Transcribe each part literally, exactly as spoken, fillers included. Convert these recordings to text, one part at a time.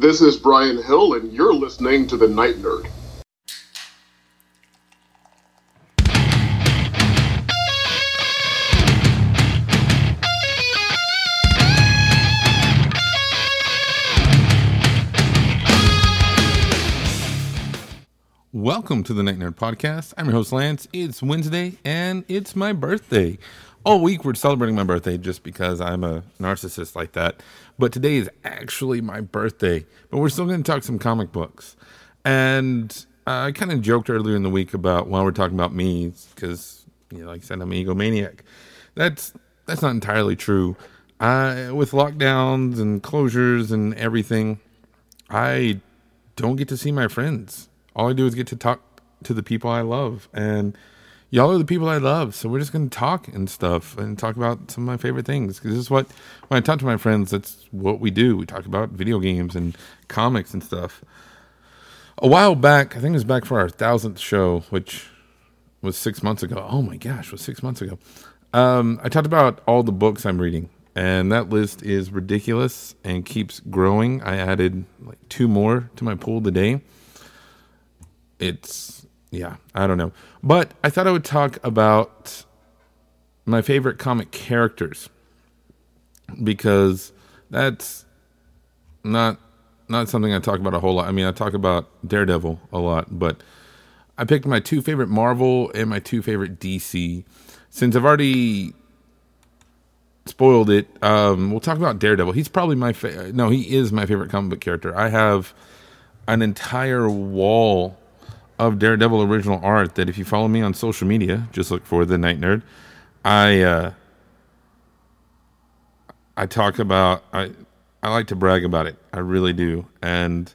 This is Brian Hill, and you're listening to The Night Nerd. Welcome to the Night Nerd Podcast. I'm your host, Lance. It's Wednesday, and it's my birthday. All week, we're celebrating my birthday just because I'm a narcissist like that. But today is actually my birthday. But we're still going to talk some comic books. And uh, I kind of joked earlier in the week about while we're talking about me, because, you know, like I said, I'm an egomaniac. That's, that's not entirely true. I, with lockdowns and closures and everything, I don't get to see my friends. All I do is get to talk to the people I love, and y'all are the people I love, so we're just going to talk and stuff and talk about some of my favorite things, because this is what, when I talk to my friends, that's what we do. We talk about video games and comics and stuff. A while back, I think it was back for our thousandth show, which was six months ago. Oh my gosh, it was six months ago. Um, I talked about all the books I'm reading, and that list is ridiculous and keeps growing. I added like two more to my pool today. It's, yeah, I don't know. But I thought I would talk about my favorite comic characters, because that's not not something I talk about a whole lot. I mean, I talk about Daredevil a lot, but I picked my two favorite Marvel and my two favorite D C. Since I've already spoiled it, um, we'll talk about Daredevil. He's probably my favorite. No, he is my favorite comic book character. I have an entire wall of Daredevil original art that if you follow me on social media, just look for The Night Nerd. I uh, I talk about, I I like to brag about it. I really do. And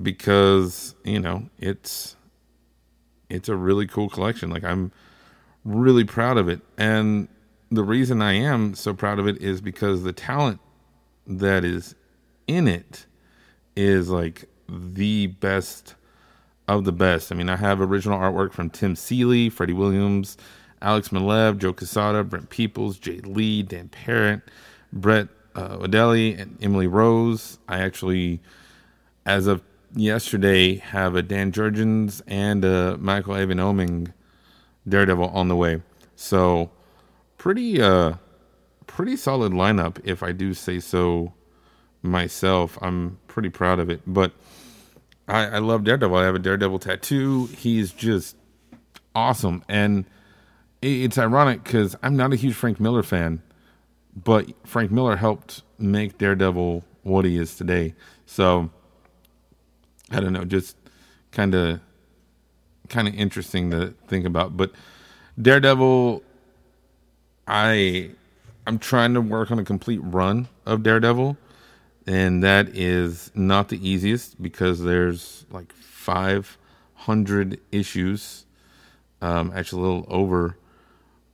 because, you know, it's it's a really cool collection. Like, I'm really proud of it. And the reason I am so proud of it is because the talent that is in it is like the best of the best. I mean, I have original artwork from Tim Seeley, Freddie Williams, Alex Malev, Joe Quesada, Brent Peoples, Jay Lee, Dan Parent, Brett uh, Odelli, and Emily Rose. I actually, as of yesterday, have a Dan Jurgens and a Michael John Carter Daredevil on the way. So, pretty, uh, pretty solid lineup, if I do say so myself. I'm pretty proud of it, but I, I love Daredevil. I have a Daredevil tattoo. He's just awesome. And it, it's ironic because I'm not a huge Frank Miller fan, but Frank Miller helped make Daredevil what he is today. So, I don't know, just kind of kind of interesting to think about. But Daredevil, I, I'm trying to work on a complete run of Daredevil. And that is not the easiest because there's like five hundred issues, um, actually a little over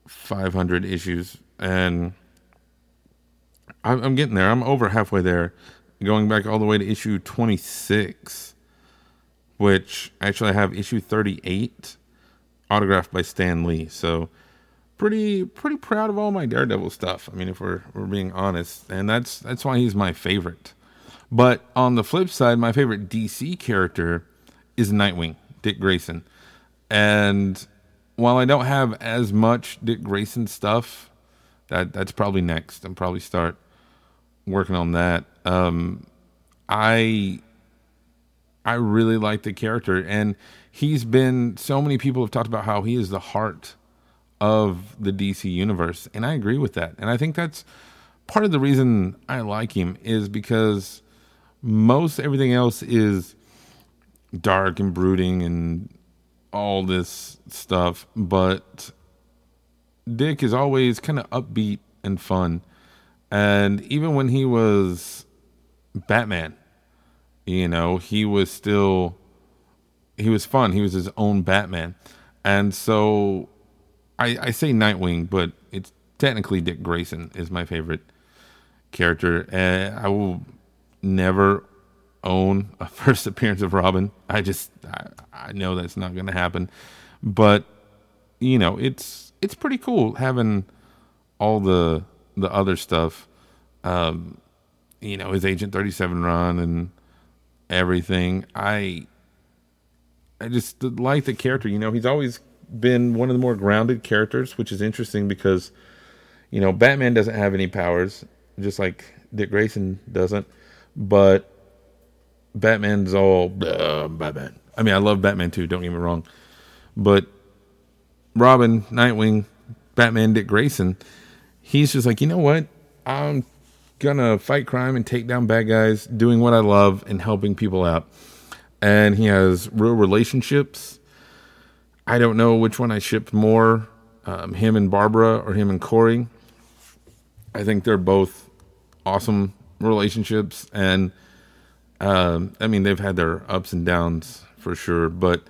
five hundred issues. And I'm, I'm getting there. I'm over halfway there, going back all the way to issue twenty-six, which actually I have issue thirty-eight autographed by Stan Lee. So Pretty, pretty proud of all my Daredevil stuff. I mean, if we're we're being honest, and that's that's why he's my favorite. But on the flip side, my favorite D C character is Nightwing, Dick Grayson. And while I don't have as much Dick Grayson stuff, that that's probably next. I'll probably start working on that. Um, I I really like the character, and he's been, so many people have talked about how he is the heart of the D C universe, and I agree with that. And I think that's part of the reason I like him, is because most everything else is dark and brooding and all this stuff, but Dick is always kind of upbeat and fun. And even when he was Batman, you know, he was still he was fun. He was his own Batman. And so I, I say Nightwing, but it's technically Dick Grayson is my favorite character. Uh, I will never own a first appearance of Robin. I just, I, I know that's not going to happen. But, you know, it's it's pretty cool having all the the other stuff. Um, you know, his Agent thirty-seven run and everything. I I just like the character. You know, he's always been one of the more grounded characters, which is interesting because, you know, Batman doesn't have any powers, just like Dick Grayson doesn't. But Batman's all uh, Batman. I mean, I love Batman too, don't get me wrong. But Robin, Nightwing, Batman, Dick Grayson, he's just like, you know what? I'm going to fight crime and take down bad guys, doing what I love and helping people out. And he has real relationships. I don't know which one I ship more, um, him and Barbara or him and Corey. I think they're both awesome relationships. And, um, I mean, they've had their ups and downs for sure. But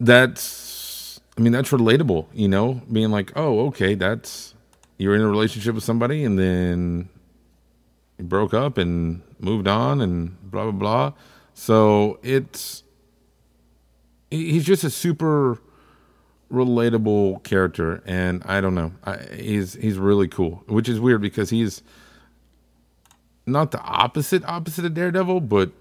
that's, I mean, that's relatable, you know, being like, oh, okay, that's, you're in a relationship with somebody and then you broke up and moved on and blah, blah, blah. So it's, he's just a super relatable character, and I don't know. I, he's he's really cool, which is weird because he's not the opposite opposite of Daredevil, but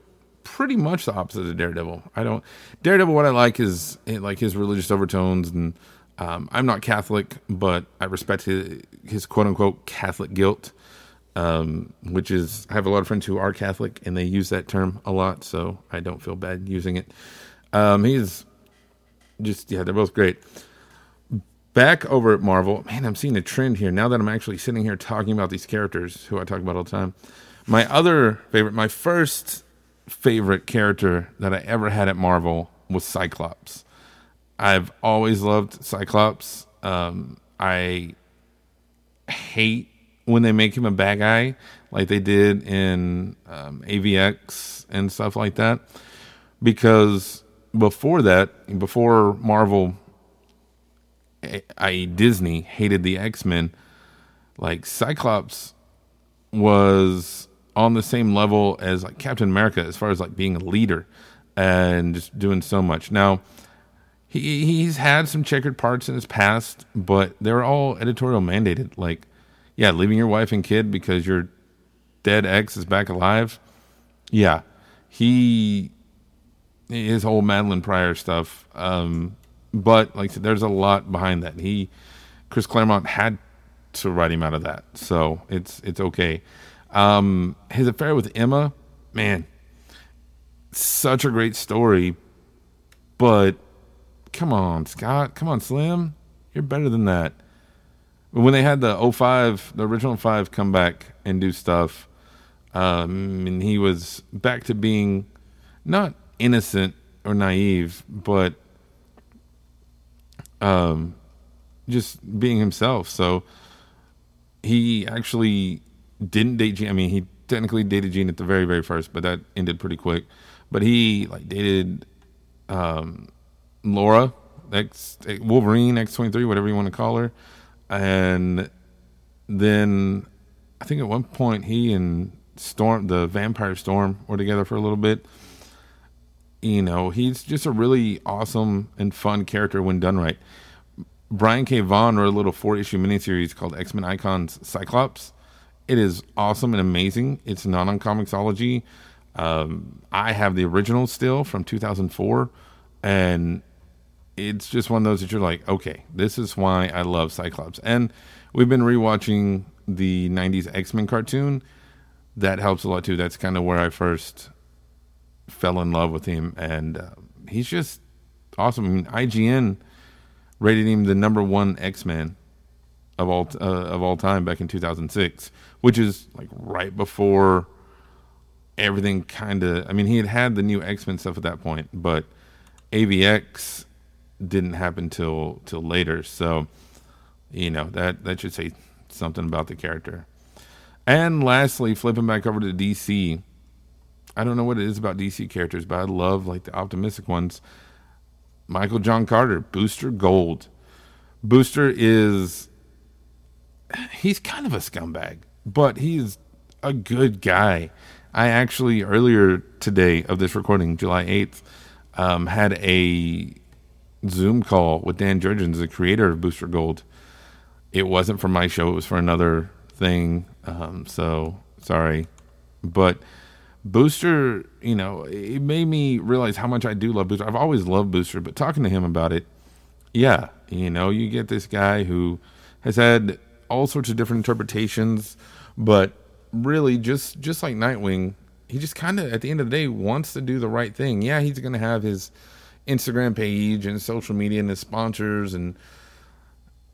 pretty much the opposite of Daredevil. I don't Daredevil. What I like is like his religious overtones, and um, I'm not Catholic, but I respect his, his quote unquote Catholic guilt, um, which is I have a lot of friends who are Catholic, and they use that term a lot, so I don't feel bad using it. Um, he's just, yeah, they're both great. Back over at Marvel, man, I'm seeing a trend here now that I'm actually sitting here talking about these characters who I talk about all the time. My other favorite, my first favorite character that I ever had at Marvel was Cyclops. I've always loved Cyclops. Um, I hate when they make him a bad guy like they did in um, A V X and stuff like that, because before that, before Marvel, that is. Disney, hated the X-Men, like Cyclops was on the same level as like Captain America as far as like being a leader and just doing so much. Now, he he's had some checkered parts in his past, but they're all editorial mandated. Like, yeah, leaving your wife and kid because your dead ex is back alive. Yeah, he... his whole Madeline Pryor stuff. Um, but like I said, there's a lot behind that. He, Chris Claremont had to write him out of that. So it's, it's okay. Um, his affair with Emma, man, such a great story, but come on, Scott, come on, Slim, you're better than that. When they had the oh five, the original five come back and do stuff. Um, and he was back to being not innocent or naive, but um, just being himself. So he actually didn't date Jean. I mean, he technically dated Jean at the very, very first, but that ended pretty quick. But he like dated um, Laura X, Wolverine, X twenty-three, whatever you want to call her. And then I think at one point he and Storm, the Vampire Storm, were together for a little bit. You know, he's just a really awesome and fun character when done right. Brian K. Vaughan wrote a little four-issue miniseries called X-Men Icons Cyclops. It is awesome and amazing. It's not on Comixology. Um, I have the original still from two thousand four, and it's just one of those that you're like, okay, this is why I love Cyclops. And we've been rewatching the nineties X-Men cartoon. That helps a lot, too. That's kind of where I first... fell in love with him, and uh, he's just awesome. I mean, I G N rated him the number one X-Man of all uh, of all time back in two thousand six, which is like right before everything kind of. I mean, he had had the new X-Men stuff at that point, but A V X didn't happen till till later. So, you know, that that should say something about the character. And lastly, flipping back over to D C. I don't know what it is about D C characters, but I love like the optimistic ones. Michael John Carter, Booster Gold. Booster is, he's kind of a scumbag, but he's a good guy. I actually, earlier today of this recording, July eighth, um, had a Zoom call with Dan Jurgens, the creator of Booster Gold. It wasn't for my show. It was for another thing. Um, so sorry, but Booster, you know, it made me realize how much I do love Booster. I've always loved Booster, but talking to him about it, yeah, you know, you get this guy who has had all sorts of different interpretations, but really just, just like Nightwing, he just kind of, at the end of the day, wants to do the right thing. Yeah, he's going to have his Instagram page and social media and his sponsors and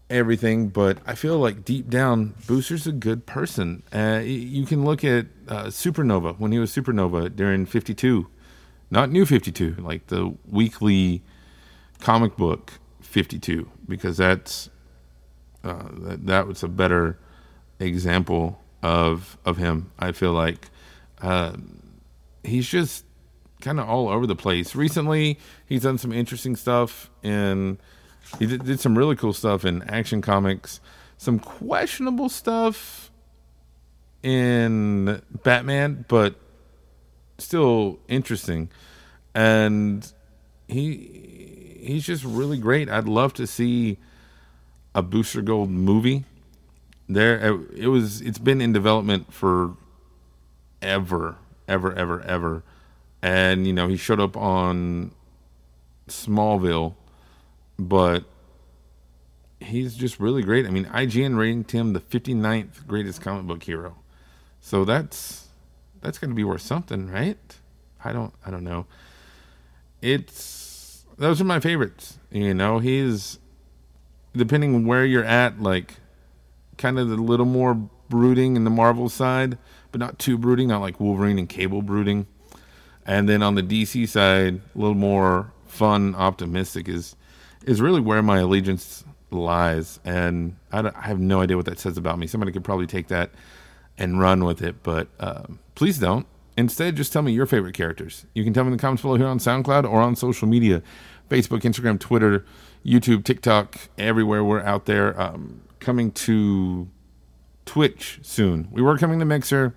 everything, but I feel like deep down, Booster's a good person. Uh, you can look at uh, Supernova, when he was Supernova during fifty-two, not New fifty-two, like the weekly comic book fifty-two, because that's uh, that, that was a better example of of him. I feel like uh, he's just kind of all over the place. Recently, he's done some interesting stuff in. He did, did some really cool stuff in Action Comics, some questionable stuff in Batman, but still interesting. And he he's just really great. I'd love to see a Booster Gold movie. There, it was. It's been in development for ever, ever, ever, ever. And you know, he showed up on Smallville. But he's just really great. I mean, I G N ranked him the fifty-ninth greatest comic book hero. So that's that's going to be worth something, right? I don't I don't know. It's those are my favorites. You know, he's depending on where you're at, like kind of a little more brooding in the Marvel side, but not too brooding, not like Wolverine and Cable brooding. And then on the D C side, a little more fun, optimistic is is really where my allegiance lies, and I, I have no idea what that says about me. Somebody could probably take that and run with it, but uh, please don't. Instead, just tell me your favorite characters. You can tell me in the comments below here on SoundCloud or on social media, Facebook, Instagram, Twitter, YouTube, TikTok, everywhere we're out there. Um, coming to Twitch soon. We were coming to Mixer,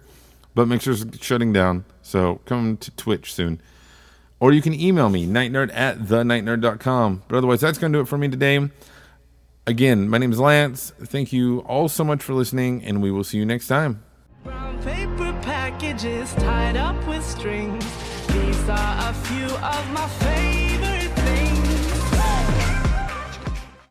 but Mixer's shutting down, so come to Twitch soon. Or you can email me, nightnerd at thenightnerd dot com. But otherwise, that's going to do it for me today. Again, my name is Lance. Thank you all so much for listening, and we will see you next time. Brown paper packages tied up with strings. These are a few of my favorites.